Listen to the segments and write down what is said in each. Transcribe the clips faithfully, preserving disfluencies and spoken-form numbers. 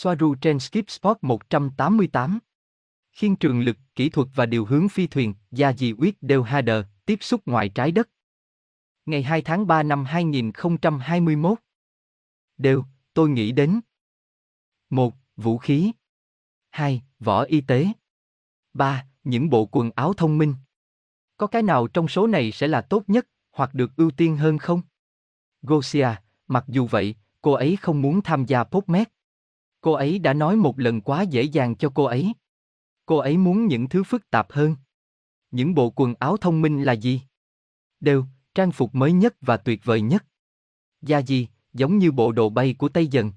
Swaruu trên Skip Spot một trăm tám mươi tám. Khiên trường lực, kỹ thuật và điều hướng phi thuyền, Gia Di Uyết Đều Hader, tiếp xúc ngoài trái đất. Ngày hai tháng ba năm hai nghìn không trăm hai mươi mốt. Đều, tôi nghĩ đến. một. Vũ khí. hai. Võ y tế. ba. Những bộ quần áo thông minh. Có cái nào trong số này sẽ là tốt nhất, hoặc được ưu tiên hơn không? Gosia, mặc dù vậy, cô ấy không muốn tham gia PopMed. Cô ấy đã nói một lần quá dễ dàng cho cô ấy. Cô ấy muốn những thứ phức tạp hơn. Những bộ quần áo thông minh là gì? Đều, trang phục mới nhất và tuyệt vời nhất. Yazhi, giống như bộ đồ bay của Tây Dần.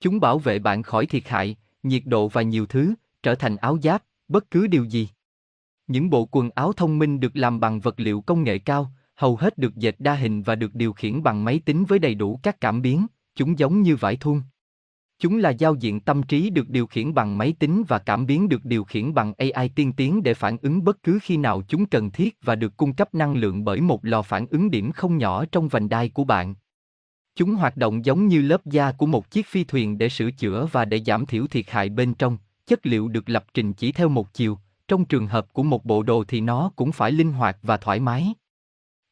Chúng bảo vệ bạn khỏi thiệt hại, nhiệt độ và nhiều thứ, trở thành áo giáp, bất cứ điều gì. Những bộ quần áo thông minh được làm bằng vật liệu công nghệ cao, hầu hết được dệt đa hình và được điều khiển bằng máy tính với đầy đủ các cảm biến, chúng giống như vải thun. Chúng là giao diện tâm trí được điều khiển bằng máy tính và cảm biến được điều khiển bằng a i tiên tiến để phản ứng bất cứ khi nào chúng cần thiết và được cung cấp năng lượng bởi một lò phản ứng điểm không nhỏ trong vành đai của bạn. Chúng hoạt động giống như lớp da của một chiếc phi thuyền để sửa chữa và để giảm thiểu thiệt hại bên trong. Chất liệu được lập trình chỉ theo một chiều, trong trường hợp của một bộ đồ thì nó cũng phải linh hoạt và thoải mái.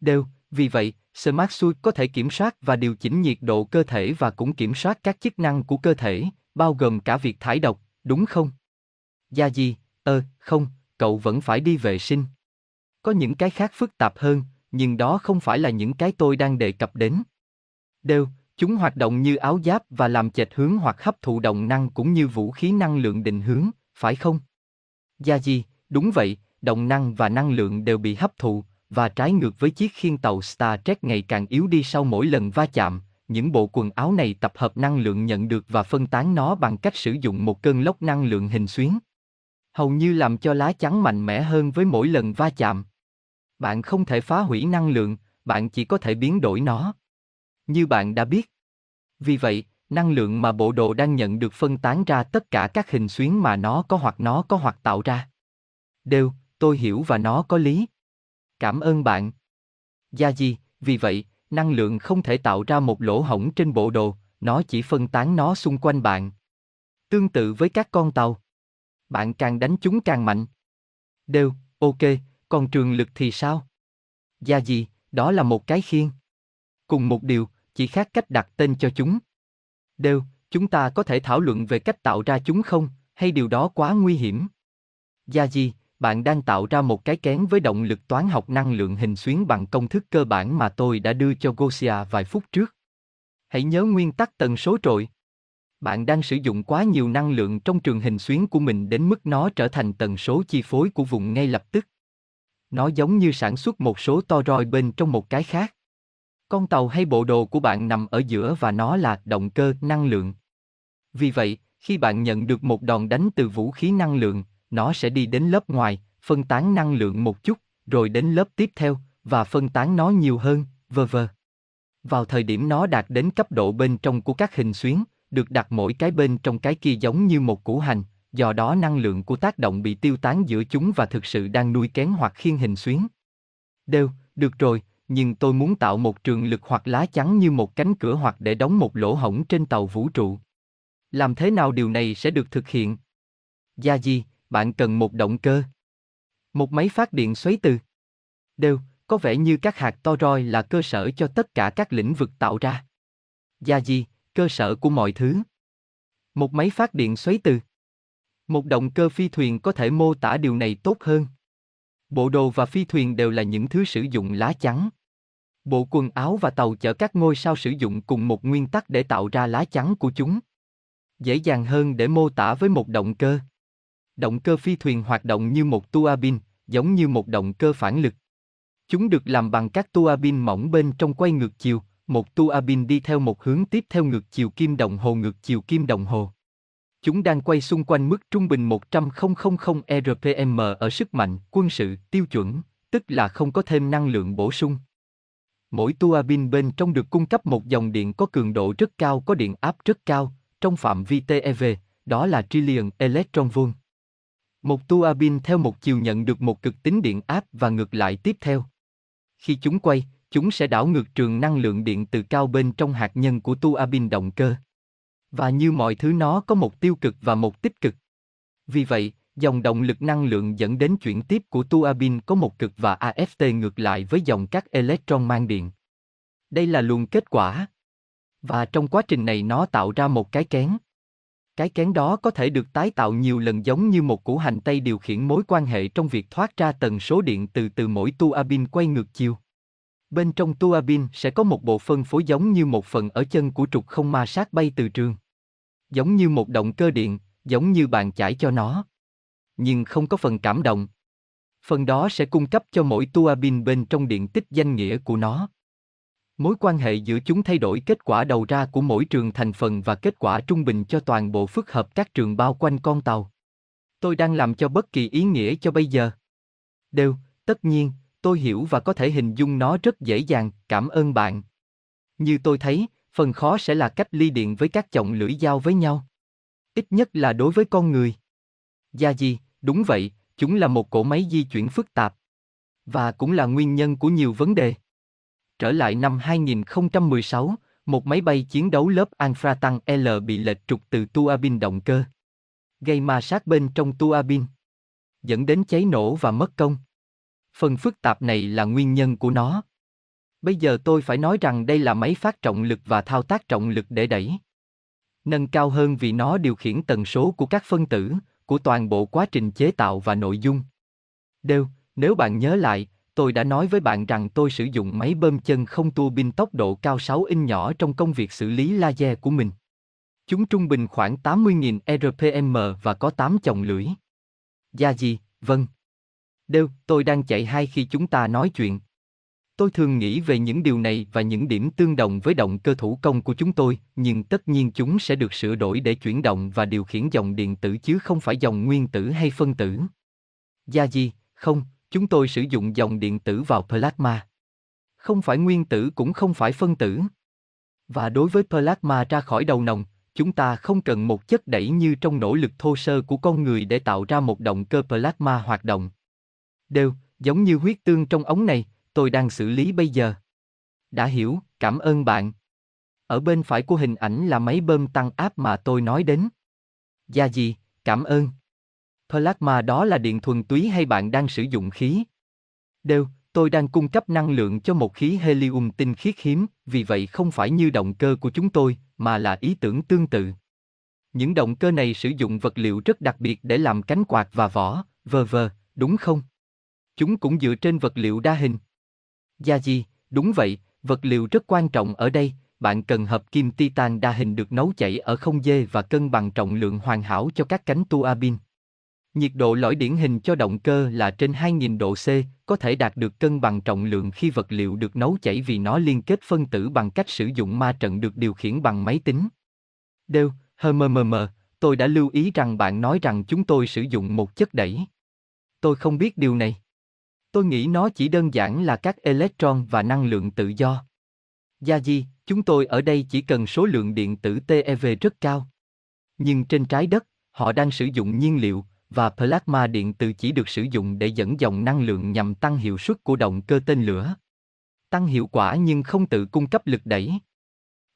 Đều, vì vậy, Smart Suit có thể kiểm soát và điều chỉnh nhiệt độ cơ thể và cũng kiểm soát các chức năng của cơ thể, bao gồm cả việc thải độc, đúng không? Yazhi, ơ, không, cậu vẫn phải đi vệ sinh. Có những cái khác phức tạp hơn, nhưng đó không phải là những cái tôi đang đề cập đến. Đều, chúng hoạt động như áo giáp và làm chệch hướng hoặc hấp thụ động năng cũng như vũ khí năng lượng định hướng, phải không? Yazhi, đúng vậy, động năng và năng lượng đều bị hấp thụ. Và trái ngược với chiếc khiên tàu Star Trek ngày càng yếu đi sau mỗi lần va chạm, những bộ quần áo này tập hợp năng lượng nhận được và phân tán nó bằng cách sử dụng một cơn lốc năng lượng hình xuyến, hầu như làm cho lá chắn mạnh mẽ hơn với mỗi lần va chạm. Bạn không thể phá hủy năng lượng, bạn chỉ có thể biến đổi nó. Như bạn đã biết. Vì vậy, năng lượng mà bộ đồ đang nhận được phân tán ra tất cả các hình xuyến mà nó có hoặc nó có hoặc tạo ra. Đều, tôi hiểu và nó có lý. Cảm ơn bạn. Yazhi, vì vậy, năng lượng không thể tạo ra một lỗ hổng trên bộ đồ, nó chỉ phân tán nó xung quanh bạn. Tương tự với các con tàu. Bạn càng đánh chúng càng mạnh. Đều, ok, còn trường lực thì sao? Yazhi, đó là một cái khiên. Cùng một điều, chỉ khác cách đặt tên cho chúng. Đều, chúng ta có thể thảo luận về cách tạo ra chúng không, hay điều đó quá nguy hiểm? Yazhi, bạn đang tạo ra một cái kén với động lực toán học năng lượng hình xuyến bằng công thức cơ bản mà tôi đã đưa cho Gosia vài phút trước. Hãy nhớ nguyên tắc tần số trội. Bạn đang sử dụng quá nhiều năng lượng trong trường hình xuyến của mình đến mức nó trở thành tần số chi phối của vùng ngay lập tức. Nó giống như sản xuất một số toroi bên trong một cái khác. Con tàu hay bộ đồ của bạn nằm ở giữa và nó là động cơ năng lượng. Vì vậy, khi bạn nhận được một đòn đánh từ vũ khí năng lượng, nó sẽ đi đến lớp ngoài, phân tán năng lượng một chút, rồi đến lớp tiếp theo, và phân tán nó nhiều hơn, vân vân. Vào thời điểm nó đạt đến cấp độ bên trong của các hình xuyến, được đặt mỗi cái bên trong cái kia giống như một củ hành, do đó năng lượng của tác động bị tiêu tán giữa chúng và thực sự đang nuôi kén hoặc khiên hình xuyến. Đều, được rồi, nhưng tôi muốn tạo một trường lực hoặc lá chắn như một cánh cửa hoặc để đóng một lỗ hổng trên tàu vũ trụ. Làm thế nào điều này sẽ được thực hiện? Yazhi, bạn cần một động cơ. Một máy phát điện xoáy từ. Đều, có vẻ như các hạt toroi là cơ sở cho tất cả các lĩnh vực tạo ra. Yazhi, cơ sở của mọi thứ. Một máy phát điện xoáy từ. Một động cơ phi thuyền có thể mô tả điều này tốt hơn. Bộ đồ và phi thuyền đều là những thứ sử dụng lá chắn. Bộ quần áo và tàu chở các ngôi sao sử dụng cùng một nguyên tắc để tạo ra lá chắn của chúng. Dễ dàng hơn để mô tả với một động cơ. Động cơ phi thuyền hoạt động như một tua bin, giống như một động cơ phản lực. Chúng được làm bằng các tua bin mỏng bên trong quay ngược chiều, một tua bin đi theo một hướng tiếp theo ngược chiều kim đồng hồ ngược chiều kim đồng hồ. Chúng đang quay xung quanh mức trung bình một trăm rpm ở sức mạnh quân sự tiêu chuẩn, tức là không có thêm năng lượng bổ sung. Mỗi tua bin bên trong được cung cấp một dòng điện có cường độ rất cao, có điện áp rất cao, trong phạm vi T E V, đó là trillion electron volt. Một tua bin theo một chiều nhận được một cực tính điện áp và ngược lại tiếp theo. Khi chúng quay, chúng sẽ đảo ngược trường năng lượng điện từ cao bên trong hạt nhân của tua bin động cơ. Và như mọi thứ nó có một tiêu cực và một tích cực. Vì vậy, dòng động lực năng lượng dẫn đến chuyển tiếp của tua bin có một cực và a ép tê ngược lại với dòng các electron mang điện. Đây là luồng kết quả. Và trong quá trình này nó tạo ra một cái kén. Cái kén đó có thể được tái tạo nhiều lần giống như một củ hành tây điều khiển mối quan hệ trong việc thoát ra tần số điện từ từ mỗi tua bin quay ngược chiều. Bên trong tua bin sẽ có một bộ phân phối giống như một phần ở chân của trục không ma sát bay từ trường. Giống như một động cơ điện, giống như bạn chải cho nó. Nhưng không có phần cảm động. Phần đó sẽ cung cấp cho mỗi tua bin bên trong điện tích danh nghĩa của nó. Mối quan hệ giữa chúng thay đổi kết quả đầu ra của mỗi trường thành phần và kết quả trung bình cho toàn bộ phức hợp các trường bao quanh con tàu. Tôi đang làm cho bất kỳ ý nghĩa cho bây giờ. Đều, tất nhiên, tôi hiểu và có thể hình dung nó rất dễ dàng, cảm ơn bạn. Như tôi thấy, phần khó sẽ là cách ly điện với các chồng lưỡi giao với nhau. Ít nhất là đối với con người. Yazhi, đúng vậy, chúng là một cỗ máy di chuyển phức tạp. Và cũng là nguyên nhân của nhiều vấn đề. Trở lại năm hai nghìn không trăm mười sáu, một máy bay chiến đấu lớp Alpha Tăng L bị lệch trục từ tua bin động cơ, gây ma sát bên trong tua bin, dẫn đến cháy nổ và mất công. Phần phức tạp này là nguyên nhân của nó. Bây giờ tôi phải nói rằng đây là máy phát trọng lực và thao tác trọng lực để đẩy nâng cao hơn vì nó điều khiển tần số của các phân tử, của toàn bộ quá trình chế tạo và nội dung. Đều, nếu bạn nhớ lại, tôi đã nói với bạn rằng tôi sử dụng máy bơm chân không tua bin tốc độ cao sáu inch nhỏ trong công việc xử lý laser của mình. Chúng trung bình khoảng tám mươi nghìn rpm và có tám chồng lưỡi. Yazhi, vâng. Đều, tôi đang chạy hai khi chúng ta nói chuyện. Tôi thường nghĩ về những điều này và những điểm tương đồng với động cơ thủ công của chúng tôi, nhưng tất nhiên chúng sẽ được sửa đổi để chuyển động và điều khiển dòng điện tử chứ không phải dòng nguyên tử hay phân tử. Yazhi, không. Chúng tôi sử dụng dòng điện tử vào plasma. Không phải nguyên tử cũng không phải phân tử. Và đối với plasma ra khỏi đầu nòng, chúng ta không cần một chất đẩy như trong nỗ lực thô sơ của con người để tạo ra một động cơ plasma hoạt động. Đều, giống như huyết tương trong ống này, tôi đang xử lý bây giờ. Đã hiểu, cảm ơn bạn. Ở bên phải của hình ảnh là máy bơm tăng áp mà tôi nói đến. Yazhi, cảm ơn. Plasma đó là điện thuần túy hay bạn đang sử dụng khí? Đều, tôi đang cung cấp năng lượng cho một khí helium tinh khiết hiếm, vì vậy không phải như động cơ của chúng tôi, mà là ý tưởng tương tự. Những động cơ này sử dụng vật liệu rất đặc biệt để làm cánh quạt và vỏ, vờ vờ, đúng không? Chúng cũng dựa trên vật liệu đa hình. Yazhi, đúng vậy, vật liệu rất quan trọng ở đây, bạn cần hợp kim titan đa hình được nấu chảy ở không dê và cân bằng trọng lượng hoàn hảo cho các cánh tua bin. Nhiệt độ lõi điển hình cho động cơ là trên hai nghìn độ C, có thể đạt được cân bằng trọng lượng khi vật liệu được nấu chảy vì nó liên kết phân tử bằng cách sử dụng ma trận được điều khiển bằng máy tính. Đều, hmmm, tôi đã lưu ý rằng bạn nói rằng chúng tôi sử dụng một chất đẩy. Tôi không biết điều này. Tôi nghĩ nó chỉ đơn giản là các electron và năng lượng tự do. Yazhi, chúng tôi ở đây chỉ cần số lượng điện tử T E V rất cao. Nhưng trên trái đất, họ đang sử dụng nhiên liệu, và plasma điện tử chỉ được sử dụng để dẫn dòng năng lượng nhằm tăng hiệu suất của động cơ tên lửa. Tăng hiệu quả nhưng không tự cung cấp lực đẩy.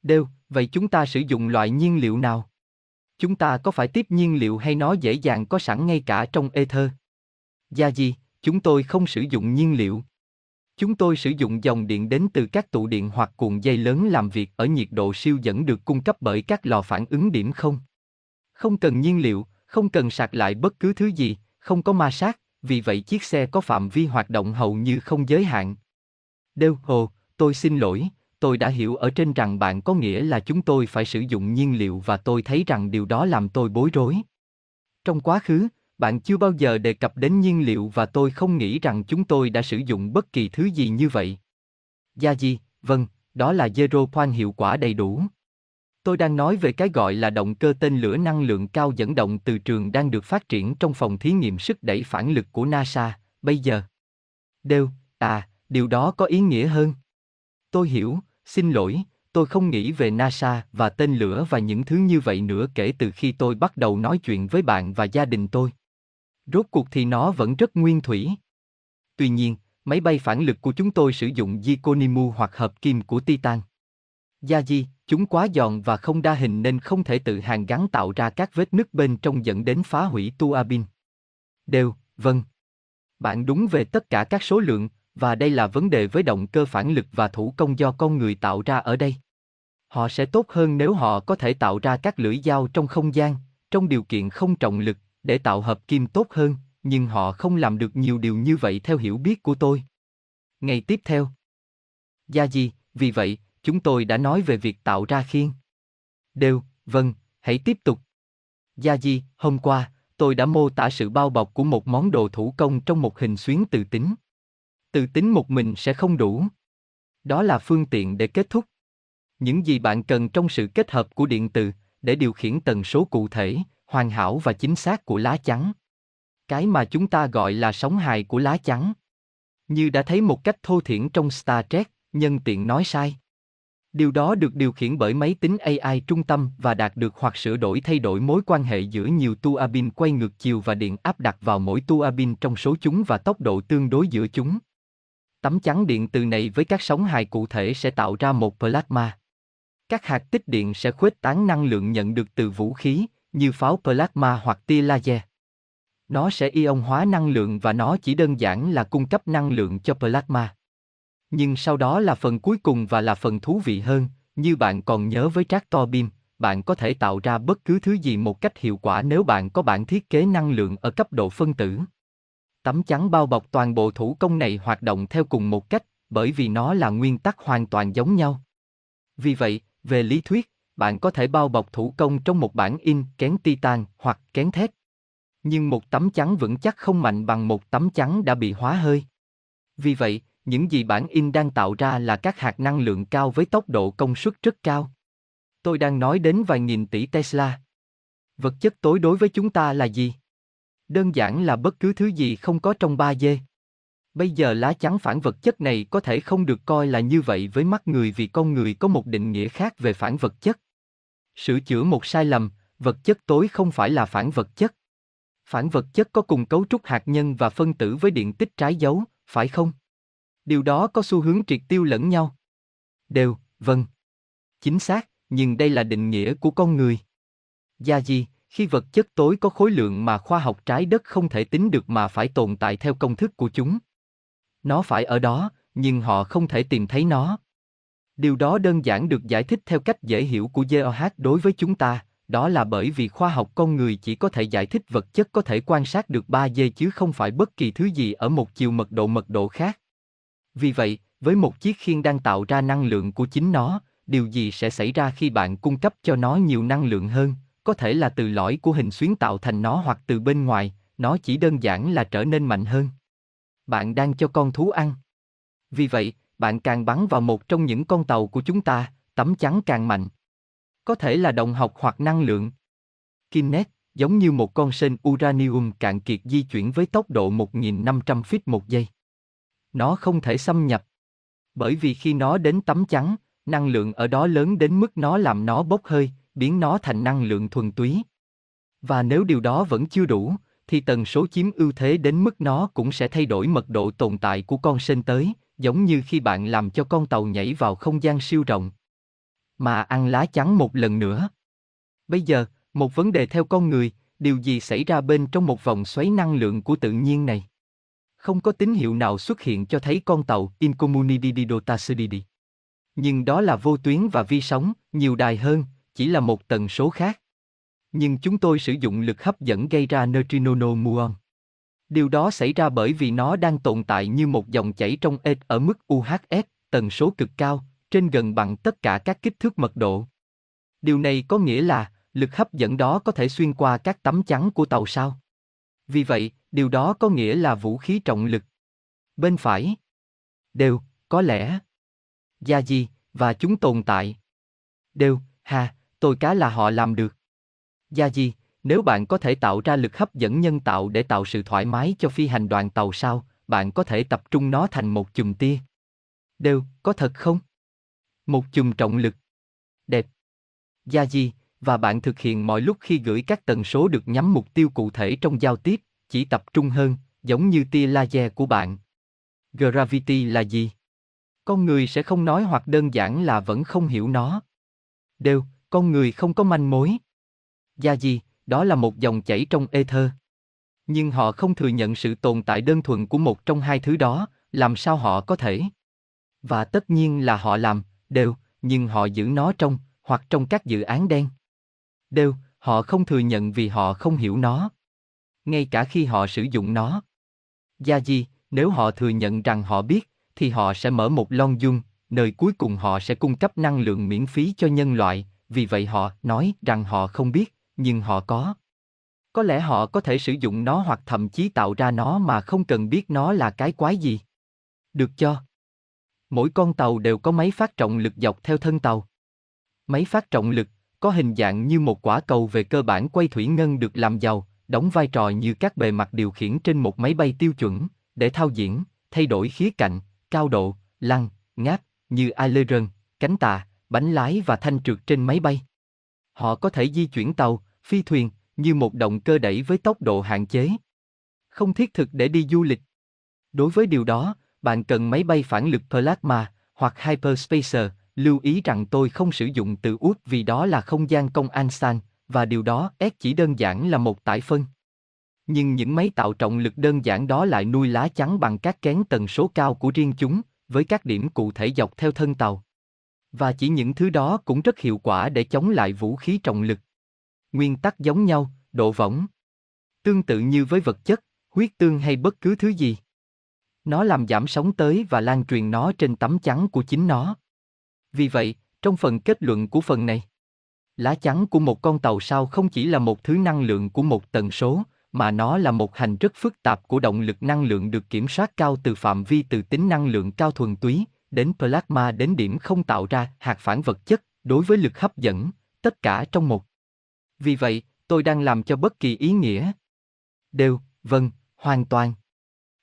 Đều, vậy chúng ta sử dụng loại nhiên liệu nào? Chúng ta có phải tiếp nhiên liệu hay nó dễ dàng có sẵn ngay cả trong ether? Yazhi, chúng tôi không sử dụng nhiên liệu. Chúng tôi sử dụng dòng điện đến từ các tụ điện hoặc cuộn dây lớn làm việc ở nhiệt độ siêu dẫn được cung cấp bởi các lò phản ứng điểm không. Không cần nhiên liệu. Không cần sạc lại bất cứ thứ gì, không có ma sát, vì vậy chiếc xe có phạm vi hoạt động hầu như không giới hạn. Đều, hồ, tôi xin lỗi, tôi đã hiểu ở trên rằng bạn có nghĩa là chúng tôi phải sử dụng nhiên liệu và tôi thấy rằng điều đó làm tôi bối rối. Trong quá khứ, bạn chưa bao giờ đề cập đến nhiên liệu và tôi không nghĩ rằng chúng tôi đã sử dụng bất kỳ thứ gì như vậy. Yazhi, vâng, đó là zero point hiệu quả đầy đủ. Tôi đang nói về cái gọi là động cơ tên lửa năng lượng cao dẫn động từ trường đang được phát triển trong phòng thí nghiệm sức đẩy phản lực của NASA, bây giờ. Đều, à, điều đó có ý nghĩa hơn. Tôi hiểu, xin lỗi, tôi không nghĩ về NASA và tên lửa và những thứ như vậy nữa kể từ khi tôi bắt đầu nói chuyện với bạn và gia đình tôi. Rốt cuộc thì nó vẫn rất nguyên thủy. Tuy nhiên, máy bay phản lực của chúng tôi sử dụng zirconium hoặc hợp kim của Titan. Yazhi, Chúng quá giòn và không đa hình nên không thể tự hàn gắn tạo ra các vết nứt bên trong dẫn đến phá hủy tua bin. Đều, vâng. Bạn đúng về tất cả các số lượng, và đây là vấn đề với động cơ phản lực và thủ công do con người tạo ra ở đây. Họ sẽ tốt hơn nếu họ có thể tạo ra các lưỡi dao trong không gian, trong điều kiện không trọng lực, để tạo hợp kim tốt hơn, nhưng họ không làm được nhiều điều như vậy theo hiểu biết của tôi. Ngày tiếp theo. Yazhi, vì vậy, chúng tôi đã nói về việc tạo ra khiên. Đều, vâng, hãy tiếp tục. Yazhi, hôm qua, tôi đã mô tả sự bao bọc của một món đồ thủ công trong một hình xuyến từ tính. Từ tính một mình sẽ không đủ. Đó là phương tiện để kết thúc. Những gì bạn cần trong sự kết hợp của điện từ, để điều khiển tần số cụ thể, hoàn hảo và chính xác của lá chắn. Cái mà chúng ta gọi là sóng hài của lá chắn. Như đã thấy một cách thô thiển trong Star Trek, nhân tiện nói sai. Điều đó được điều khiển bởi máy tính a i trung tâm và đạt được hoặc sửa đổi thay đổi mối quan hệ giữa nhiều tua bin quay ngược chiều và điện áp đặt vào mỗi tua bin trong số chúng và tốc độ tương đối giữa chúng. Tấm chắn điện từ này với các sóng hài cụ thể sẽ tạo ra một plasma. Các hạt tích điện sẽ khuếch tán năng lượng nhận được từ vũ khí, như pháo plasma hoặc tia laser. Nó sẽ ion hóa năng lượng và nó chỉ đơn giản là cung cấp năng lượng cho plasma. Nhưng sau đó là phần cuối cùng và là phần thú vị hơn, như bạn còn nhớ với tractor beam, bạn có thể tạo ra bất cứ thứ gì một cách hiệu quả nếu bạn có bản thiết kế năng lượng ở cấp độ phân tử. Tấm chắn bao bọc toàn bộ thủ công này hoạt động theo cùng một cách, bởi vì nó là nguyên tắc hoàn toàn giống nhau. Vì vậy, về lý thuyết, bạn có thể bao bọc thủ công trong một bản in kén titan hoặc kén thép. Nhưng một tấm chắn vững chắc không mạnh bằng một tấm chắn đã bị hóa hơi. Vì vậy, những gì bản in đang tạo ra là các hạt năng lượng cao với tốc độ công suất rất cao. Tôi đang nói đến vài nghìn tỷ Tesla. Vật chất tối đối với chúng ta là gì? Đơn giản là bất cứ thứ gì không có trong ba D. Bây giờ lá chắn phản vật chất này có thể không được coi là như vậy với mắt người vì con người có một định nghĩa khác về phản vật chất. Sửa chữa một sai lầm, vật chất tối không phải là phản vật chất. Phản vật chất có cùng cấu trúc hạt nhân và phân tử với điện tích trái dấu, phải không? Điều đó có xu hướng triệt tiêu lẫn nhau. Đều, vâng. Chính xác, nhưng đây là định nghĩa của con người. Yazhi, khi vật chất tối có khối lượng mà khoa học trái đất không thể tính được mà phải tồn tại theo công thức của chúng. Nó phải ở đó, nhưng họ không thể tìm thấy nó. Điều đó đơn giản được giải thích theo cách dễ hiểu của G O H đối với chúng ta, đó là bởi vì khoa học con người chỉ có thể giải thích vật chất có thể quan sát được ba D chứ không phải bất kỳ thứ gì ở một chiều mật độ mật độ khác. Vì vậy, với một chiếc khiên đang tạo ra năng lượng của chính nó, điều gì sẽ xảy ra khi bạn cung cấp cho nó nhiều năng lượng hơn, có thể là từ lõi của hình xuyến tạo thành nó hoặc từ bên ngoài, nó chỉ đơn giản là trở nên mạnh hơn. Bạn đang cho con thú ăn. Vì vậy, bạn càng bắn vào một trong những con tàu của chúng ta, tấm chắn càng mạnh. Có thể là động học hoặc năng lượng. Kinet, giống như một con sên uranium cạn kiệt di chuyển với tốc độ một nghìn năm trăm feet một giây. Nó không thể xâm nhập. Bởi vì khi nó đến tấm chắn, năng lượng ở đó lớn đến mức nó làm nó bốc hơi, biến nó thành năng lượng thuần túy. Và nếu điều đó vẫn chưa đủ, thì tần số chiếm ưu thế đến mức nó cũng sẽ thay đổi mật độ tồn tại của con sên tới, giống như khi bạn làm cho con tàu nhảy vào không gian siêu rộng. Mà ăn lá chắn một lần nữa. Bây giờ, một vấn đề theo con người, điều gì xảy ra bên trong một vòng xoáy năng lượng của tự nhiên này? Không có tín hiệu nào xuất hiện cho thấy con tàu Incommunididotasididi. Nhưng đó là vô tuyến và vi sóng, nhiều đài hơn, chỉ là một tần số khác. Nhưng chúng tôi sử dụng lực hấp dẫn gây ra neutrino no muon. Điều đó xảy ra bởi vì nó đang tồn tại như một dòng chảy trong ếch ở mức U H S, tần số cực cao, trên gần bằng tất cả các kích thước mật độ. Điều này có nghĩa là lực hấp dẫn đó có thể xuyên qua các tấm chắn của tàu sao. Vì vậy, điều đó có nghĩa là vũ khí trọng lực. Bên phải. Đều, có lẽ. Yazhi, và chúng tồn tại. Đều, ha, tôi cá là họ làm được. Yazhi, nếu bạn có thể tạo ra lực hấp dẫn nhân tạo để tạo sự thoải mái cho phi hành đoàn tàu sao, bạn có thể tập trung nó thành một chùm tia. Đều, có thật không? Một chùm trọng lực. Đẹp. Yazhi, và bạn thực hiện mọi lúc khi gửi các tần số được nhắm mục tiêu cụ thể trong giao tiếp, chỉ tập trung hơn, giống như tia laser của bạn. Gravity là gì? Con người sẽ không nói hoặc đơn giản là vẫn không hiểu nó. đều, con người không có manh mối. Gia Di, đó là một dòng chảy trong ether. Nhưng họ không thừa nhận sự tồn tại đơn thuần của một trong hai thứ đó, làm sao họ có thể? Và tất nhiên là họ làm, đều, nhưng họ giữ nó trong, hoặc trong các dự án đen. Đều, họ không thừa nhận vì họ không hiểu nó. Ngay cả khi họ sử dụng nó. Gia Di, nếu họ thừa nhận rằng họ biết, thì họ sẽ mở một lon dung, nơi cuối cùng họ sẽ cung cấp năng lượng miễn phí cho nhân loại, vì vậy họ nói rằng họ không biết, nhưng họ có. Có lẽ họ có thể sử dụng nó hoặc thậm chí tạo ra nó mà không cần biết nó là cái quái gì. Được cho. Mỗi con tàu đều có máy phát trọng lực dọc theo thân tàu. Máy phát trọng lực có hình dạng như một quả cầu về cơ bản quay thủy ngân được làm giàu, đóng vai trò như các bề mặt điều khiển trên một máy bay tiêu chuẩn, để thao diễn, thay đổi khía cạnh, cao độ, lăn, ngáp, như aileron, cánh tà, bánh lái và thanh trượt trên máy bay. Họ có thể di chuyển tàu, phi thuyền, như một động cơ đẩy với tốc độ hạn chế. Không thiết thực để đi du lịch. Đối với điều đó, bạn cần máy bay phản lực plasma, hoặc hyperspacer, lưu ý rằng tôi không sử dụng từ út vì đó là không gian công Einstein, và điều đó S chỉ đơn giản là một tải phân. Nhưng những máy tạo trọng lực đơn giản đó lại nuôi lá chắn bằng các kén tần số cao của riêng chúng, với các điểm cụ thể dọc theo thân tàu. Và chỉ những thứ đó cũng rất hiệu quả để chống lại vũ khí trọng lực. Nguyên tắc giống nhau, độ võng. Tương tự như với vật chất, huyết tương hay bất cứ thứ gì. Nó làm giảm sóng tới và lan truyền nó trên tấm chắn của chính nó. Vì vậy, trong phần kết luận của phần này, lá chắn của một con tàu sao không chỉ là một thứ năng lượng của một tần số, mà nó là một hành rất phức tạp của động lực năng lượng được kiểm soát cao từ phạm vi từ tính năng lượng cao thuần túy, đến plasma đến điểm không tạo ra hạt phản vật chất, đối với lực hấp dẫn, tất cả trong một. Vì vậy, tôi đang làm cho bất kỳ ý nghĩa. Đều, vâng, hoàn toàn.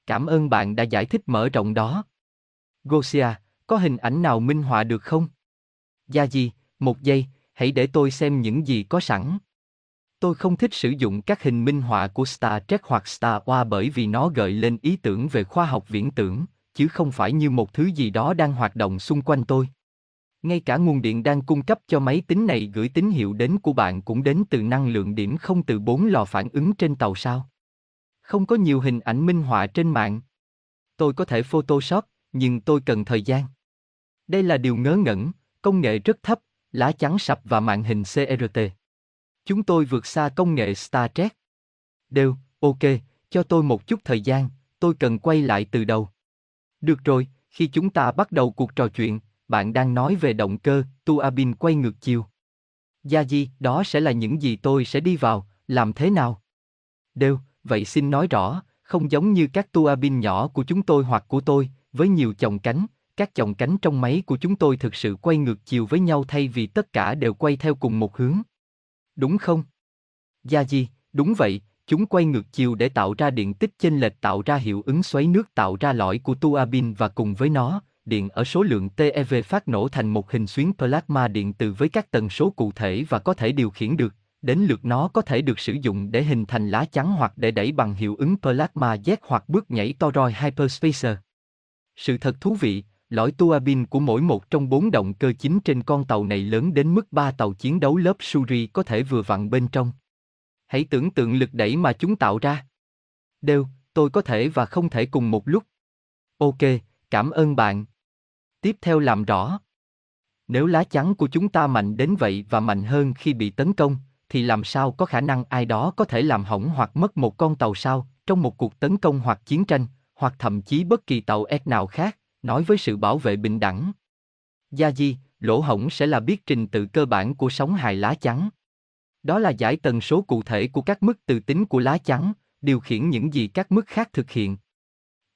Cảm ơn bạn đã giải thích mở rộng đó. Gosia, có hình ảnh nào minh họa được không? Yazhi, một giây, hãy để tôi xem những gì có sẵn. Tôi không thích sử dụng các hình minh họa của Star Trek hoặc Star Wars bởi vì nó gợi lên ý tưởng về khoa học viễn tưởng, chứ không phải như một thứ gì đó đang hoạt động xung quanh tôi. Ngay cả nguồn điện đang cung cấp cho máy tính này gửi tín hiệu đến của bạn cũng đến từ năng lượng điểm không từ bốn lò phản ứng trên tàu sao. Không có nhiều hình ảnh minh họa trên mạng. Tôi có thể Photoshop, nhưng tôi cần thời gian. Đây là điều ngớ ngẩn, công nghệ rất thấp, lá chắn sập và màn hình C R T. Chúng tôi vượt xa công nghệ Star Trek. Đều, ok, cho tôi một chút thời gian, tôi cần quay lại từ đầu. Được rồi, khi chúng ta bắt đầu cuộc trò chuyện, bạn đang nói về động cơ, tua bin quay ngược chiều. Yazhi, đó sẽ là những gì tôi sẽ đi vào, làm thế nào? Đều, vậy xin nói rõ, không giống như các tua bin nhỏ của chúng tôi hoặc của tôi, với nhiều chồng cánh, các chồng cánh trong máy của chúng tôi thực sự quay ngược chiều với nhau thay vì tất cả đều quay theo cùng một hướng. Đúng không? Yazhi, đúng vậy, chúng quay ngược chiều để tạo ra điện tích chênh lệch tạo ra hiệu ứng xoáy nước tạo ra lõi của tua bin và cùng với nó, điện ở số lượng T E V phát nổ thành một hình xuyến plasma điện từ với các tần số cụ thể và có thể điều khiển được, đến lượt nó có thể được sử dụng để hình thành lá chắn hoặc để đẩy bằng hiệu ứng plasma jet hoặc bước nhảy toroid hyperspacer. Sự thật thú vị, lõi tua bin của mỗi một trong bốn động cơ chính trên con tàu này lớn đến mức ba tàu chiến đấu lớp Suri có thể vừa vặn bên trong. Hãy tưởng tượng lực đẩy mà chúng tạo ra. Đều, tôi có thể và không thể cùng một lúc. Ok, cảm ơn bạn. Tiếp theo làm rõ. Nếu lá chắn của chúng ta mạnh đến vậy và mạnh hơn khi bị tấn công, thì làm sao có khả năng ai đó có thể làm hỏng hoặc mất một con tàu sao trong một cuộc tấn công hoặc chiến tranh, hoặc thậm chí bất kỳ tàu S nào khác, nói với sự bảo vệ bình đẳng. Yazhi, lỗ hổng sẽ là biết trình tự cơ bản của sóng hài lá chắn. Đó là giải tần số cụ thể của các mức từ tính của lá chắn, điều khiển những gì các mức khác thực hiện.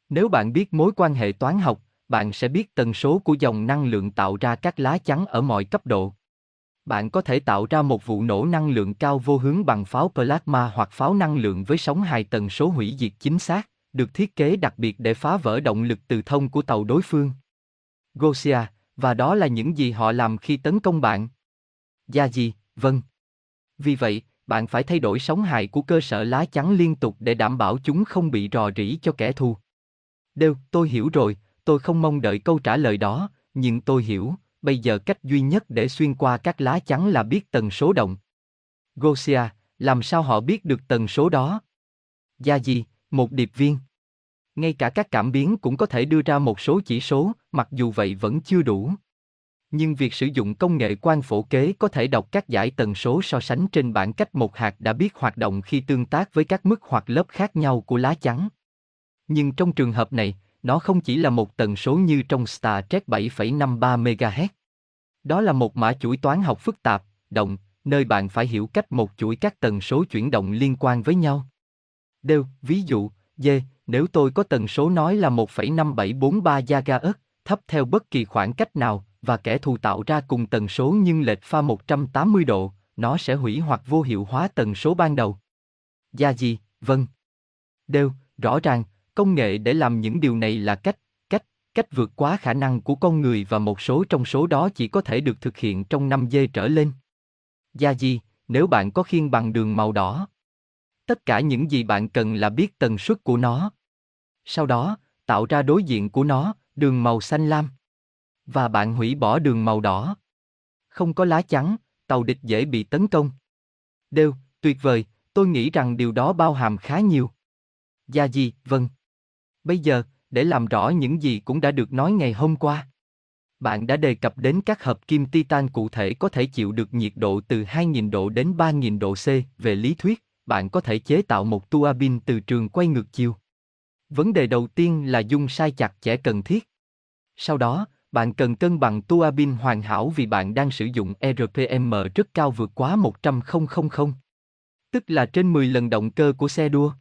Nếu bạn biết mối quan hệ toán học, bạn sẽ biết tần số của dòng năng lượng tạo ra các lá chắn ở mọi cấp độ. Bạn có thể tạo ra một vụ nổ năng lượng cao vô hướng bằng pháo plasma hoặc pháo năng lượng với sóng hài tần số hủy diệt chính xác, được thiết kế đặc biệt để phá vỡ động lực từ thông của tàu đối phương. Gosia, và đó là những gì họ làm khi tấn công bạn. Yazhi, vâng. Vì vậy, bạn phải thay đổi sóng hài của cơ sở lá chắn liên tục để đảm bảo chúng không bị rò rỉ cho kẻ thù. Đều, tôi hiểu rồi, tôi không mong đợi câu trả lời đó, nhưng tôi hiểu, bây giờ cách duy nhất để xuyên qua các lá chắn là biết tần số động. Gosia, làm sao họ biết được tần số đó? Yazhi, một điệp viên. Ngay cả các cảm biến cũng có thể đưa ra một số chỉ số, mặc dù vậy vẫn chưa đủ. Nhưng việc sử dụng công nghệ quang phổ kế có thể đọc các dải tần số so sánh trên bảng cách một hạt đã biết hoạt động khi tương tác với các mức hoặc lớp khác nhau của lá chắn. Nhưng trong trường hợp này, nó không chỉ là một tần số như trong Star Trek bảy phẩy năm ba mê ga héc. Đó là một mã chuỗi toán học phức tạp, động, nơi bạn phải hiểu cách một chuỗi các tần số chuyển động liên quan với nhau. Đều, ví dụ, D, nếu tôi có tần số nói là một phẩy năm bảy bốn ba gigahertz, thấp theo bất kỳ khoảng cách nào, và kẻ thù tạo ra cùng tần số nhưng lệch pha một trăm tám mươi độ, nó sẽ hủy hoặc vô hiệu hóa tần số ban đầu. Gia gì, vâng. Đều, rõ ràng, công nghệ để làm những điều này là cách, cách, cách vượt quá khả năng của con người và một số trong số đó chỉ có thể được thực hiện trong năm giây trở lên. Gia gì, nếu bạn có khiên bằng đường màu đỏ, tất cả những gì bạn cần là biết tần suất của nó. Sau đó, tạo ra đối diện của nó, đường màu xanh lam. Và bạn hủy bỏ đường màu đỏ. Không có lá chắn, tàu địch dễ bị tấn công. Đều, tuyệt vời, tôi nghĩ rằng điều đó bao hàm khá nhiều. Gia Di, vâng. Bây giờ, để làm rõ những gì cũng đã được nói ngày hôm qua. Bạn đã đề cập đến các hợp kim titan cụ thể có thể chịu được nhiệt độ từ hai nghìn độ đến ba nghìn độ C. Về lý thuyết, bạn có thể chế tạo một tua bin từ trường quay ngược chiều. Vấn đề đầu tiên là dung sai chặt chẽ cần thiết. Sau đó, bạn cần cân bằng tua bin hoàn hảo vì bạn đang sử dụng e rờ pê em rất cao vượt quá một trăm, tức là trên mười lần động cơ của xe đua.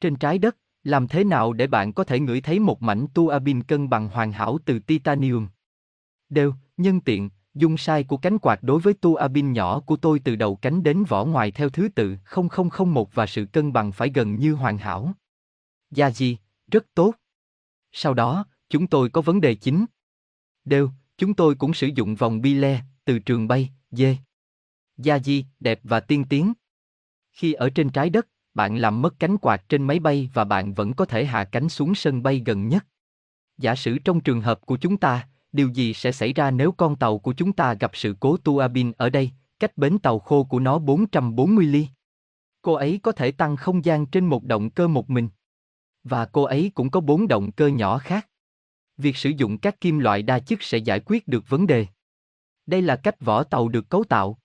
Trên trái đất, làm thế nào để bạn có thể ngửi thấy một mảnh tua bin cân bằng hoàn hảo từ titanium? Đều, nhân tiện, dung sai của cánh quạt đối với tua bin nhỏ của tôi từ đầu cánh đến vỏ ngoài theo thứ tự không không không một và sự cân bằng phải gần như hoàn hảo. Yazhi, rất tốt. Sau đó, chúng tôi có vấn đề chính. Đều, chúng tôi cũng sử dụng vòng bi le, từ trường bay, dê. Yazhi, đẹp và tiên tiến. Khi ở trên trái đất, bạn làm mất cánh quạt trên máy bay và bạn vẫn có thể hạ cánh xuống sân bay gần nhất. Giả sử trong trường hợp của chúng ta, điều gì sẽ xảy ra nếu con tàu của chúng ta gặp sự cố tua bin ở đây, cách bến tàu khô của nó bốn trăm bốn mươi ly? Cô ấy có thể tăng không gian trên một động cơ một mình. Và cô ấy cũng có bốn động cơ nhỏ khác. Việc sử dụng các kim loại đa chức sẽ giải quyết được vấn đề. Đây là cách vỏ tàu được cấu tạo.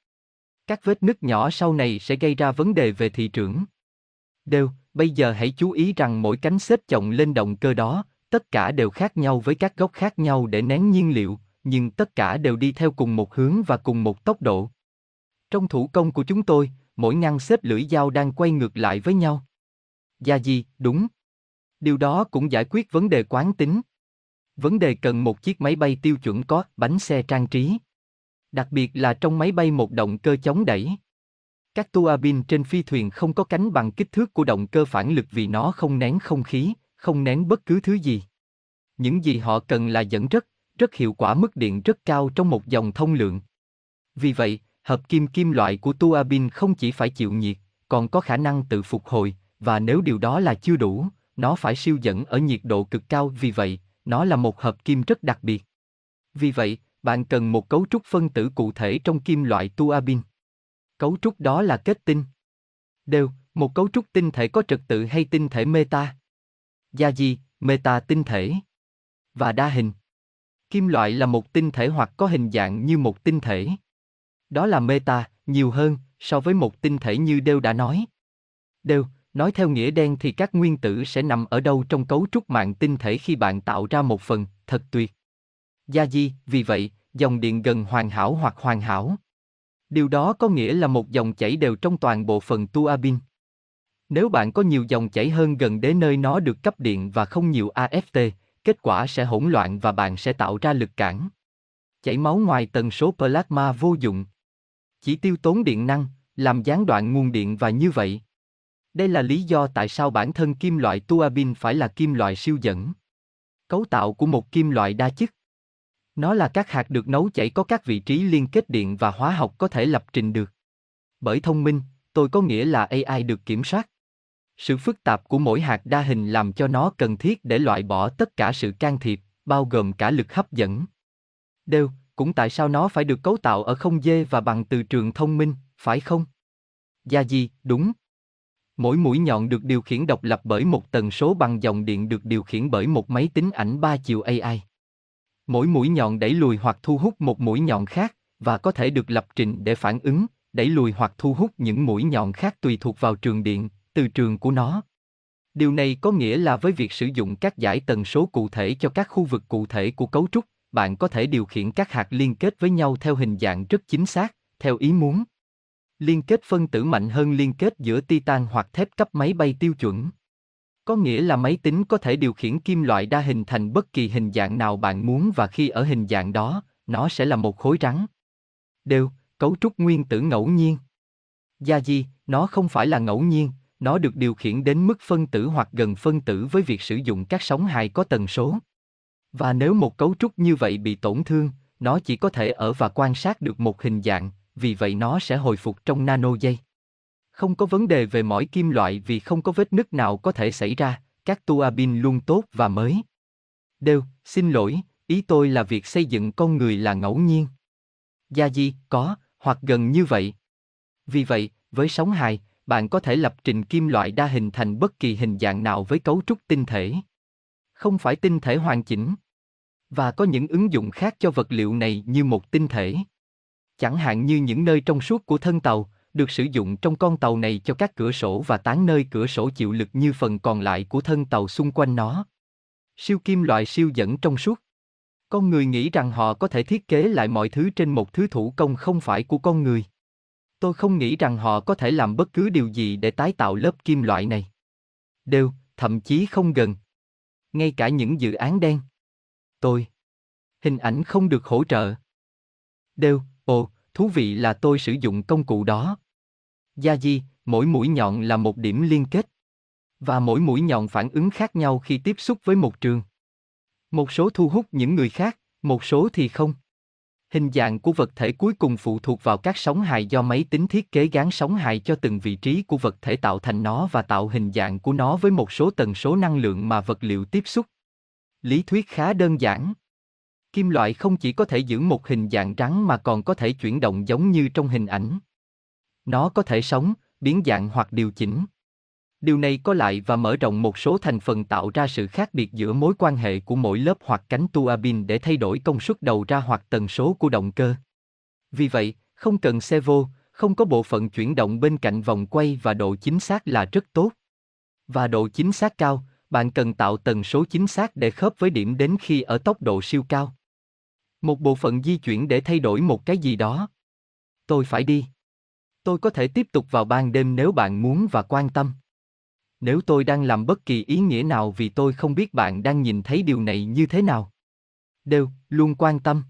Các vết nứt nhỏ sau này sẽ gây ra vấn đề về thị trường. Đều, bây giờ hãy chú ý rằng mỗi cánh xếp chồng lên động cơ đó, tất cả đều khác nhau với các góc khác nhau để nén nhiên liệu, nhưng tất cả đều đi theo cùng một hướng và cùng một tốc độ. Trong thủ công của chúng tôi, mỗi ngăn xếp lưỡi dao đang quay ngược lại với nhau. Yazhi, đúng. Điều đó cũng giải quyết vấn đề quán tính. Vấn đề cần một chiếc máy bay tiêu chuẩn có bánh xe trang trí. Đặc biệt là trong máy bay một động cơ chống đẩy. Các tua bin trên phi thuyền không có cánh bằng kích thước của động cơ phản lực vì nó không nén không khí, không nén bất cứ thứ gì. Những gì họ cần là dẫn rất, rất hiệu quả mức điện rất cao trong một dòng thông lượng. Vì vậy, hợp kim kim loại của tua bin không chỉ phải chịu nhiệt, còn có khả năng tự phục hồi, và nếu điều đó là chưa đủ, nó phải siêu dẫn ở nhiệt độ cực cao vì vậy, nó là một hợp kim rất đặc biệt. Vì vậy, bạn cần một cấu trúc phân tử cụ thể trong kim loại tua bin. Cấu trúc đó là kết tinh. Đều, một cấu trúc tinh thể có trật tự hay tinh thể meta. Yazhi, meta tinh thể. Và đa hình. Kim loại là một tinh thể hoặc có hình dạng như một tinh thể. Đó là meta, nhiều hơn, so với một tinh thể như Đều đã nói. Đều, nói theo nghĩa đen thì các nguyên tử sẽ nằm ở đâu trong cấu trúc mạng tinh thể khi bạn tạo ra một phần, thật tuyệt. Yazhi, vì vậy, dòng điện gần hoàn hảo hoặc hoàn hảo. Điều đó có nghĩa là một dòng chảy đều trong toàn bộ phần tua bin. Nếu bạn có nhiều dòng chảy hơn gần đến nơi nó được cấp điện và không nhiều a ép tê, kết quả sẽ hỗn loạn và bạn sẽ tạo ra lực cản. Chảy máu ngoài tần số plasma vô dụng. Chỉ tiêu tốn điện năng, làm gián đoạn nguồn điện và như vậy. Đây là lý do tại sao bản thân kim loại tua bin phải là kim loại siêu dẫn. Cấu tạo của một kim loại đa chức. Nó là các hạt được nấu chảy có các vị trí liên kết điện và hóa học có thể lập trình được. Bởi thông minh, tôi có nghĩa là a i được kiểm soát. Sự phức tạp của mỗi hạt đa hình làm cho nó cần thiết để loại bỏ tất cả sự can thiệp, bao gồm cả lực hấp dẫn. Đều, cũng tại sao nó phải được cấu tạo ở không dê và bằng từ trường thông minh, phải không? Yazhi, đúng. Mỗi mũi nhọn được điều khiển độc lập bởi một tần số bằng dòng điện được điều khiển bởi một máy tính ảnh ba chiều a i. Mỗi mũi nhọn đẩy lùi hoặc thu hút một mũi nhọn khác, và có thể được lập trình để phản ứng, đẩy lùi hoặc thu hút những mũi nhọn khác tùy thuộc vào trường điện, từ trường của nó. Điều này có nghĩa là với việc sử dụng các dải tần số cụ thể cho các khu vực cụ thể của cấu trúc, bạn có thể điều khiển các hạt liên kết với nhau theo hình dạng rất chính xác, theo ý muốn. Liên kết phân tử mạnh hơn liên kết giữa titan hoặc thép cấp máy bay tiêu chuẩn. Có nghĩa là máy tính có thể điều khiển kim loại đa hình thành bất kỳ hình dạng nào bạn muốn, và khi ở hình dạng đó, nó sẽ là một khối rắn. Đều, cấu trúc nguyên tử ngẫu nhiên. Yazhi, nó không phải là ngẫu nhiên, nó được điều khiển đến mức phân tử hoặc gần phân tử với việc sử dụng các sóng hài có tần số. Và nếu một cấu trúc như vậy bị tổn thương, nó chỉ có thể ở và quan sát được một hình dạng, vì vậy nó sẽ hồi phục trong nano giây. Không có vấn đề về mỏi kim loại vì không có vết nứt nào có thể xảy ra, các tua bin luôn tốt và mới. Đều, xin lỗi, ý tôi là việc xây dựng con người là ngẫu nhiên. Yazhi, có, hoặc gần như vậy. Vì vậy, với sóng hài, bạn có thể lập trình kim loại đa hình thành bất kỳ hình dạng nào với cấu trúc tinh thể. Không phải tinh thể hoàn chỉnh. Và có những ứng dụng khác cho vật liệu này như một tinh thể. Chẳng hạn như những nơi trong suốt của thân tàu, được sử dụng trong con tàu này cho các cửa sổ và tán nơi cửa sổ chịu lực như phần còn lại của thân tàu xung quanh nó. Siêu kim loại siêu dẫn trong suốt. Con người nghĩ rằng họ có thể thiết kế lại mọi thứ trên một thứ thủ công không phải của con người. Tôi không nghĩ rằng họ có thể làm bất cứ điều gì để tái tạo lớp kim loại này. Đều, thậm chí không gần. Ngay cả những dự án đen. Tôi. Hình ảnh không được hỗ trợ. Đều, ồ, thú vị là tôi sử dụng công cụ đó. Yazhi, mỗi mũi nhọn là một điểm liên kết. Và mỗi mũi nhọn phản ứng khác nhau khi tiếp xúc với một trường. Một số thu hút những người khác, một số thì không. Hình dạng của vật thể cuối cùng phụ thuộc vào các sóng hài do máy tính thiết kế gán sóng hài cho từng vị trí của vật thể tạo thành nó và tạo hình dạng của nó với một số tần số năng lượng mà vật liệu tiếp xúc. Lý thuyết khá đơn giản. Kim loại không chỉ có thể giữ một hình dạng rắn mà còn có thể chuyển động giống như trong hình ảnh. Nó có thể sống, biến dạng hoặc điều chỉnh. Điều này có lại và mở rộng một số thành phần tạo ra sự khác biệt giữa mối quan hệ của mỗi lớp hoặc cánh tua bin để thay đổi công suất đầu ra hoặc tần số của động cơ. Vì vậy, không cần servo, không có bộ phận chuyển động bên cạnh vòng quay và độ chính xác là rất tốt. Và độ chính xác cao, bạn cần tạo tần số chính xác để khớp với điểm đến khi ở tốc độ siêu cao. Một bộ phận di chuyển để thay đổi một cái gì đó. Tôi phải đi. Tôi có thể tiếp tục vào ban đêm nếu bạn muốn và quan tâm. Nếu tôi đang làm bất kỳ ý nghĩa nào vì tôi không biết bạn đang nhìn thấy điều này như thế nào. Đều, luôn quan tâm.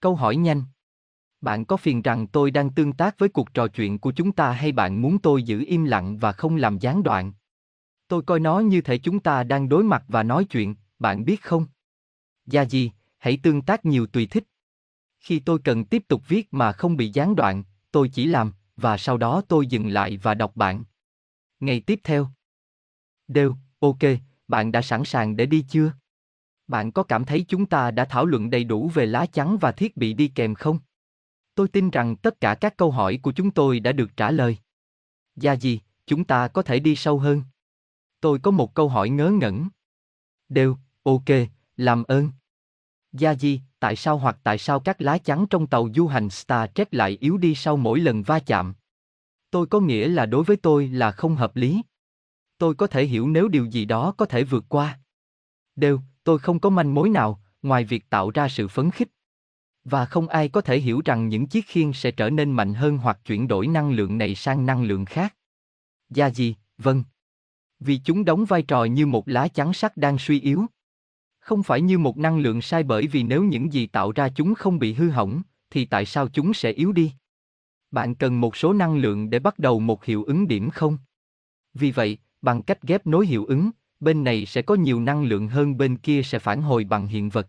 Câu hỏi nhanh. Bạn có phiền rằng tôi đang tương tác với cuộc trò chuyện của chúng ta hay bạn muốn tôi giữ im lặng và không làm gián đoạn? Tôi coi nó như thể chúng ta đang đối mặt và nói chuyện, bạn biết không? Yazhi, hãy tương tác nhiều tùy thích. Khi tôi cần tiếp tục viết mà không bị gián đoạn, tôi chỉ làm, và sau đó tôi dừng lại và đọc bạn. Ngày tiếp theo. Đều, ok, bạn đã sẵn sàng để đi chưa? Bạn có cảm thấy chúng ta đã thảo luận đầy đủ về lá chắn và thiết bị đi kèm không? Tôi tin rằng tất cả các câu hỏi của chúng tôi đã được trả lời. Yazhi, chúng ta có thể đi sâu hơn. Tôi có một câu hỏi ngớ ngẩn. Đều, ok, làm ơn. Yazhi, tại sao hoặc tại sao các lá chắn trong tàu du hành Star Trek lại yếu đi sau mỗi lần va chạm? Tôi có nghĩa là đối với tôi là không hợp lý. Tôi có thể hiểu nếu điều gì đó có thể vượt qua. Đều, tôi không có manh mối nào, ngoài việc tạo ra sự phấn khích. Và không ai có thể hiểu rằng những chiếc khiên sẽ trở nên mạnh hơn hoặc chuyển đổi năng lượng này sang năng lượng khác. Yazhi, vâng. Vì chúng đóng vai trò như một lá chắn sắt đang suy yếu. Không phải như một năng lượng sai, bởi vì nếu những gì tạo ra chúng không bị hư hỏng, thì tại sao chúng sẽ yếu đi? Bạn cần một số năng lượng để bắt đầu một hiệu ứng điểm không? Vì vậy, bằng cách ghép nối hiệu ứng, bên này sẽ có nhiều năng lượng hơn bên kia sẽ phản hồi bằng hiện vật.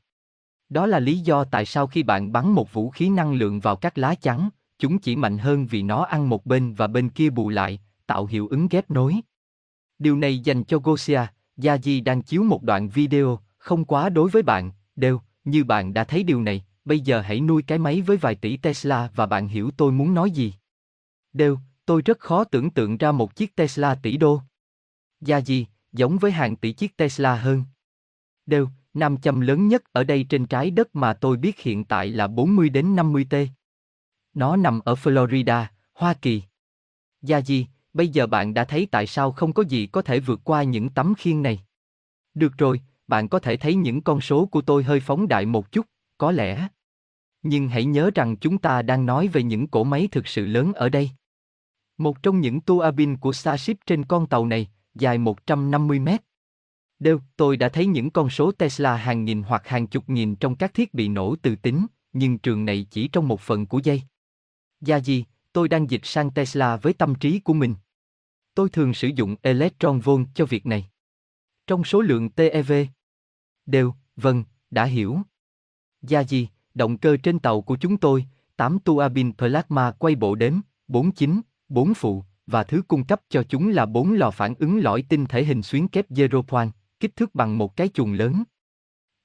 Đó là lý do tại sao khi bạn bắn một vũ khí năng lượng vào các lá chắn, chúng chỉ mạnh hơn vì nó ăn một bên và bên kia bù lại, tạo hiệu ứng ghép nối. Điều này dành cho Gosia, Yazhi đang chiếu một đoạn video, không quá đối với bạn, đều, như bạn đã thấy điều này, bây giờ hãy nuôi cái máy với vài tỷ Tesla và bạn hiểu tôi muốn nói gì. Đều, tôi rất khó tưởng tượng ra một chiếc Tesla tỷ đô. Yazhi, giống với hàng tỷ chiếc Tesla hơn. Đều, nam châm lớn nhất ở đây trên trái đất mà tôi biết hiện tại là bốn mươi đến năm mươi tê. Nó nằm ở Florida, Hoa Kỳ. Yazhi, bây giờ bạn đã thấy tại sao không có gì có thể vượt qua những tấm khiên này. Được rồi, bạn có thể thấy những con số của tôi hơi phóng đại một chút, có lẽ. Nhưng hãy nhớ rằng chúng ta đang nói về những cỗ máy thực sự lớn ở đây. Một trong những tua cabin của Starship trên con tàu này, dài một trăm năm mươi mét. Đều, tôi đã thấy những con số Tesla hàng nghìn hoặc hàng chục nghìn trong các thiết bị nổ từ tính, nhưng trường này chỉ trong một phần của giây. Yazhi, tôi đang dịch sang Tesla với tâm trí của mình. Tôi thường sử dụng electron volt cho việc này. Trong số lượng tê e vê. Đều, vâng, đã hiểu. Yazhi, động cơ trên tàu của chúng tôi, tám tua bin plasma quay bộ đếm, bốn chính, bốn phụ, và thứ cung cấp cho chúng là bốn lò phản ứng lõi tinh thể hình xuyến kép zero point, kích thước bằng một cái chuồng lớn.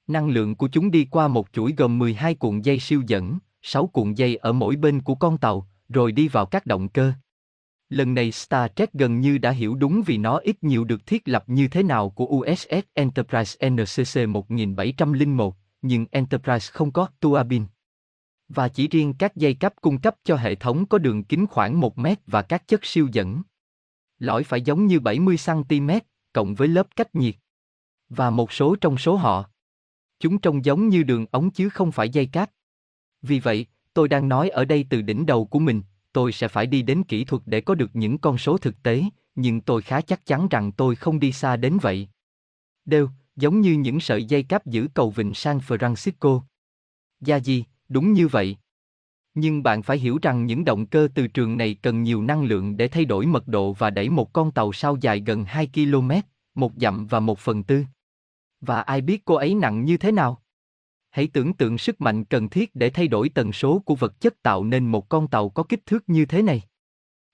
Năng lượng của chúng đi qua một chuỗi gồm mười hai cuộn dây siêu dẫn, sáu cuộn dây ở mỗi bên của con tàu, rồi đi vào các động cơ. Lần này Star Trek gần như đã hiểu đúng vì nó ít nhiều được thiết lập như thế nào của u ét ét Enterprise N C C một bảy không một, nhưng Enterprise không có tua bin. Và chỉ riêng các dây cáp cung cấp cho hệ thống có đường kính khoảng một mét và các chất siêu dẫn. Lõi phải giống như bảy mươi xăng-ti-mét, cộng với lớp cách nhiệt. Và một số trong số họ. Chúng trông giống như đường ống chứ không phải dây cáp. Vì vậy, tôi đang nói ở đây từ đỉnh đầu của mình, tôi sẽ phải đi đến kỹ thuật để có được những con số thực tế, nhưng tôi khá chắc chắn rằng tôi không đi xa đến vậy. Đều, giống như những sợi dây cáp giữ cầu vịnh San Francisco. Yazhi, đúng như vậy. Nhưng bạn phải hiểu rằng những động cơ từ trường này cần nhiều năng lượng để thay đổi mật độ và đẩy một con tàu sao dài gần hai ki lô mét, một dặm và một phần tư. Và ai biết cô ấy nặng như thế nào? Hãy tưởng tượng sức mạnh cần thiết để thay đổi tần số của vật chất tạo nên một con tàu có kích thước như thế này.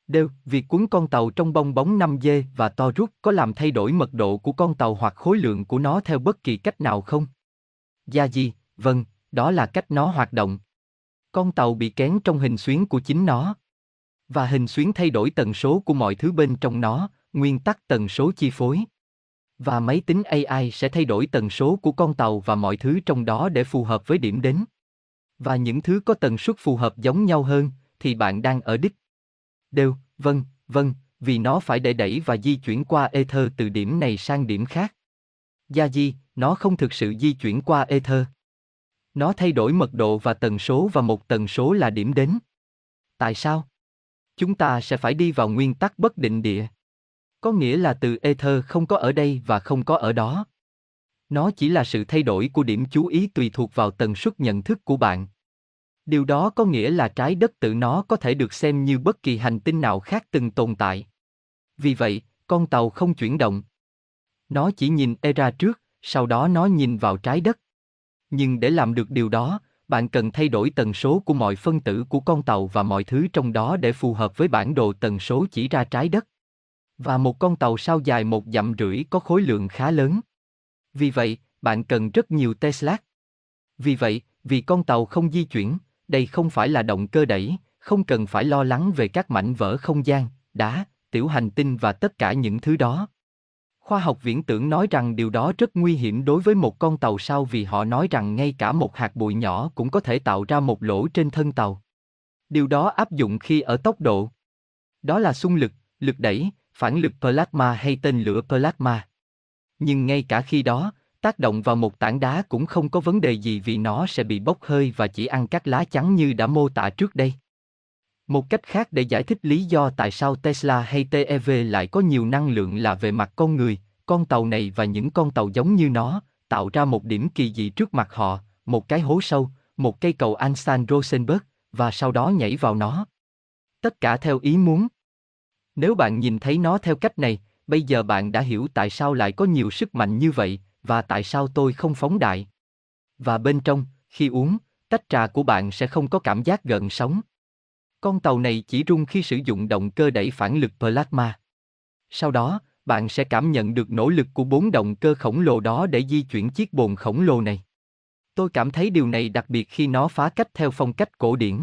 Đều, việc cuốn con tàu trong bong bóng năm giây và to rút có làm thay đổi mật độ của con tàu hoặc khối lượng của nó theo bất kỳ cách nào không? Yazhi, vâng, đó là cách nó hoạt động. Con tàu bị kén trong hình xuyến của chính nó. Và hình xuyến thay đổi tần số của mọi thứ bên trong nó, nguyên tắc tần số chi phối. Và máy tính a i sẽ thay đổi tần số của con tàu và mọi thứ trong đó để phù hợp với điểm đến. Và những thứ có tần suất phù hợp giống nhau hơn, thì bạn đang ở đích. Đều, vâng, vâng, vì nó phải để đẩy và di chuyển qua ether từ điểm này sang điểm khác. Yazhi, nó không thực sự di chuyển qua ether. Nó thay đổi mật độ và tần số và một tần số là điểm đến. Tại sao? Chúng ta sẽ phải đi vào nguyên tắc bất định địa. Có nghĩa là từ ether không có ở đây và không có ở đó. Nó chỉ là sự thay đổi của điểm chú ý tùy thuộc vào tần suất nhận thức của bạn. Điều đó có nghĩa là trái đất tự nó có thể được xem như bất kỳ hành tinh nào khác từng tồn tại. Vì vậy, con tàu không chuyển động. Nó chỉ nhìn ra trước, sau đó nó nhìn vào trái đất. Nhưng để làm được điều đó, bạn cần thay đổi tần số của mọi phân tử của con tàu và mọi thứ trong đó để phù hợp với bản đồ tần số chỉ ra trái đất. Và một con tàu sao dài một dặm rưỡi có khối lượng khá lớn. Vì vậy, bạn cần rất nhiều Tesla. Vì vậy, vì con tàu không di chuyển, đây không phải là động cơ đẩy, không cần phải lo lắng về các mảnh vỡ không gian, đá, tiểu hành tinh và tất cả những thứ đó. Khoa học viễn tưởng nói rằng điều đó rất nguy hiểm đối với một con tàu sao vì họ nói rằng ngay cả một hạt bụi nhỏ cũng có thể tạo ra một lỗ trên thân tàu. Điều đó áp dụng khi ở tốc độ. Đó là xung lực, lực đẩy, phản lực plasma hay tên lửa plasma. Nhưng ngay cả khi đó, tác động vào một tảng đá cũng không có vấn đề gì vì nó sẽ bị bốc hơi và chỉ ăn các lá chắn như đã mô tả trước đây. Một cách khác để giải thích lý do tại sao Tesla hay tê e vê lại có nhiều năng lượng là về mặt con người, con tàu này và những con tàu giống như nó, tạo ra một điểm kỳ dị trước mặt họ, một cái hố sâu, một cây cầu Einstein-Rosen, và sau đó nhảy vào nó. Tất cả theo ý muốn. Nếu bạn nhìn thấy nó theo cách này, bây giờ bạn đã hiểu tại sao lại có nhiều sức mạnh như vậy, và tại sao tôi không phóng đại. Và bên trong, khi uống, tách trà của bạn sẽ không có cảm giác gợn sóng. Con tàu này chỉ rung khi sử dụng động cơ đẩy phản lực plasma. Sau đó, bạn sẽ cảm nhận được nỗ lực của bốn động cơ khổng lồ đó để di chuyển chiếc bồn khổng lồ này. Tôi cảm thấy điều này đặc biệt khi nó phá cách theo phong cách cổ điển.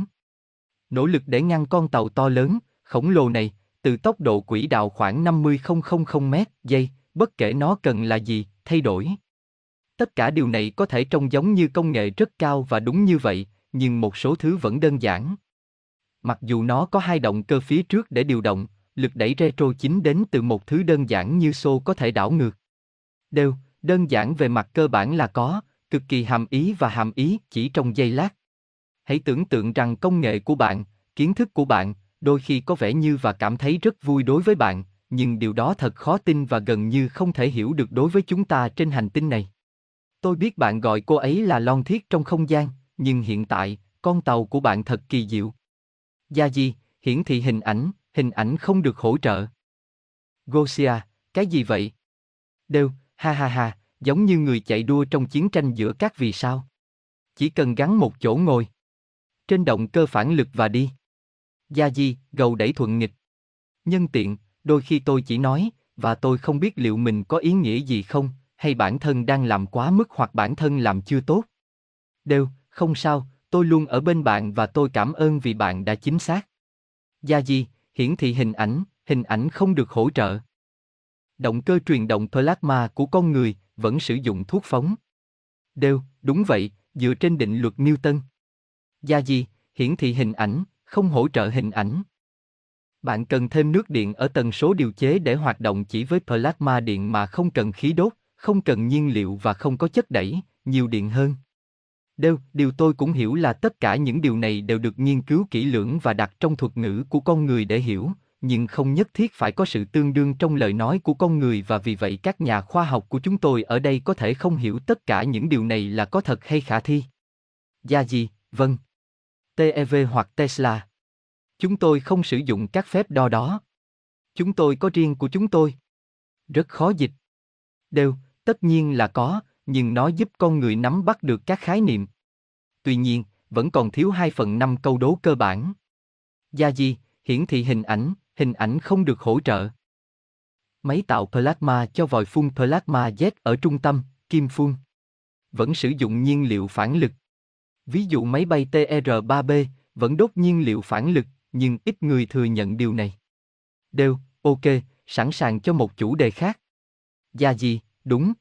Nỗ lực để ngăn con tàu to lớn, khổng lồ này, từ tốc độ quỹ đạo khoảng năm mươi nghìn mét trên giây, bất kể nó cần là gì, thay đổi. Tất cả điều này có thể trông giống như công nghệ rất cao và đúng như vậy, nhưng một số thứ vẫn đơn giản. Mặc dù nó có hai động cơ phía trước để điều động, lực đẩy retro chính đến từ một thứ đơn giản như xô có thể đảo ngược. Đều, đơn giản về mặt cơ bản là có, cực kỳ hàm ý và hàm ý chỉ trong giây lát. Hãy tưởng tượng rằng công nghệ của bạn, kiến thức của bạn, đôi khi có vẻ như và cảm thấy rất vui đối với bạn, nhưng điều đó thật khó tin và gần như không thể hiểu được đối với chúng ta trên hành tinh này. Tôi biết bạn gọi cô ấy là lon thiết trong không gian, nhưng hiện tại, con tàu của bạn thật kỳ diệu. Yazhi, hiển thị hình ảnh, hình ảnh không được hỗ trợ. Gosia, cái gì vậy? Đều, ha ha ha, giống như người chạy đua trong chiến tranh giữa các vì sao. Chỉ cần gắn một chỗ ngồi. Trên động cơ phản lực và đi. Yazhi, gầu đẩy thuận nghịch. Nhân tiện, đôi khi tôi chỉ nói, và tôi không biết liệu mình có ý nghĩa gì không, hay bản thân đang làm quá mức hoặc bản thân làm chưa tốt. Đều, không sao, tôi luôn ở bên bạn và tôi cảm ơn vì bạn đã chính xác. Yazhi, hiển thị hình ảnh, hình ảnh không được hỗ trợ. Động cơ truyền động plasma của con người vẫn sử dụng thuốc phóng. Đều, đúng vậy, dựa trên định luật Newton. Yazhi, hiển thị hình ảnh, không hỗ trợ hình ảnh. Bạn cần thêm nước điện ở tần số điều chế để hoạt động chỉ với plasma điện mà không cần khí đốt, không cần nhiên liệu và không có chất đẩy, nhiều điện hơn. Đều, điều tôi cũng hiểu là tất cả những điều này đều được nghiên cứu kỹ lưỡng và đặt trong thuật ngữ của con người để hiểu, nhưng không nhất thiết phải có sự tương đương trong lời nói của con người và vì vậy các nhà khoa học của chúng tôi ở đây có thể không hiểu tất cả những điều này là có thật hay khả thi. Yazhi, vâng. tê e vê hoặc Tesla. Chúng tôi không sử dụng các phép đo đó. Chúng tôi có riêng của chúng tôi. Rất khó dịch. Đều, tất nhiên là có, nhưng nó giúp con người nắm bắt được các khái niệm. Tuy nhiên, vẫn còn thiếu hai phần năm câu đố cơ bản. Yazhi, hiển thị hình ảnh, hình ảnh không được hỗ trợ. Máy tạo plasma cho vòi phun plasma Z ở trung tâm, kim phun. Vẫn sử dụng nhiên liệu phản lực. Ví dụ máy bay T R ba B vẫn đốt nhiên liệu phản lực, nhưng ít người thừa nhận điều này. Đều, ok, sẵn sàng cho một chủ đề khác. Yazhi, đúng.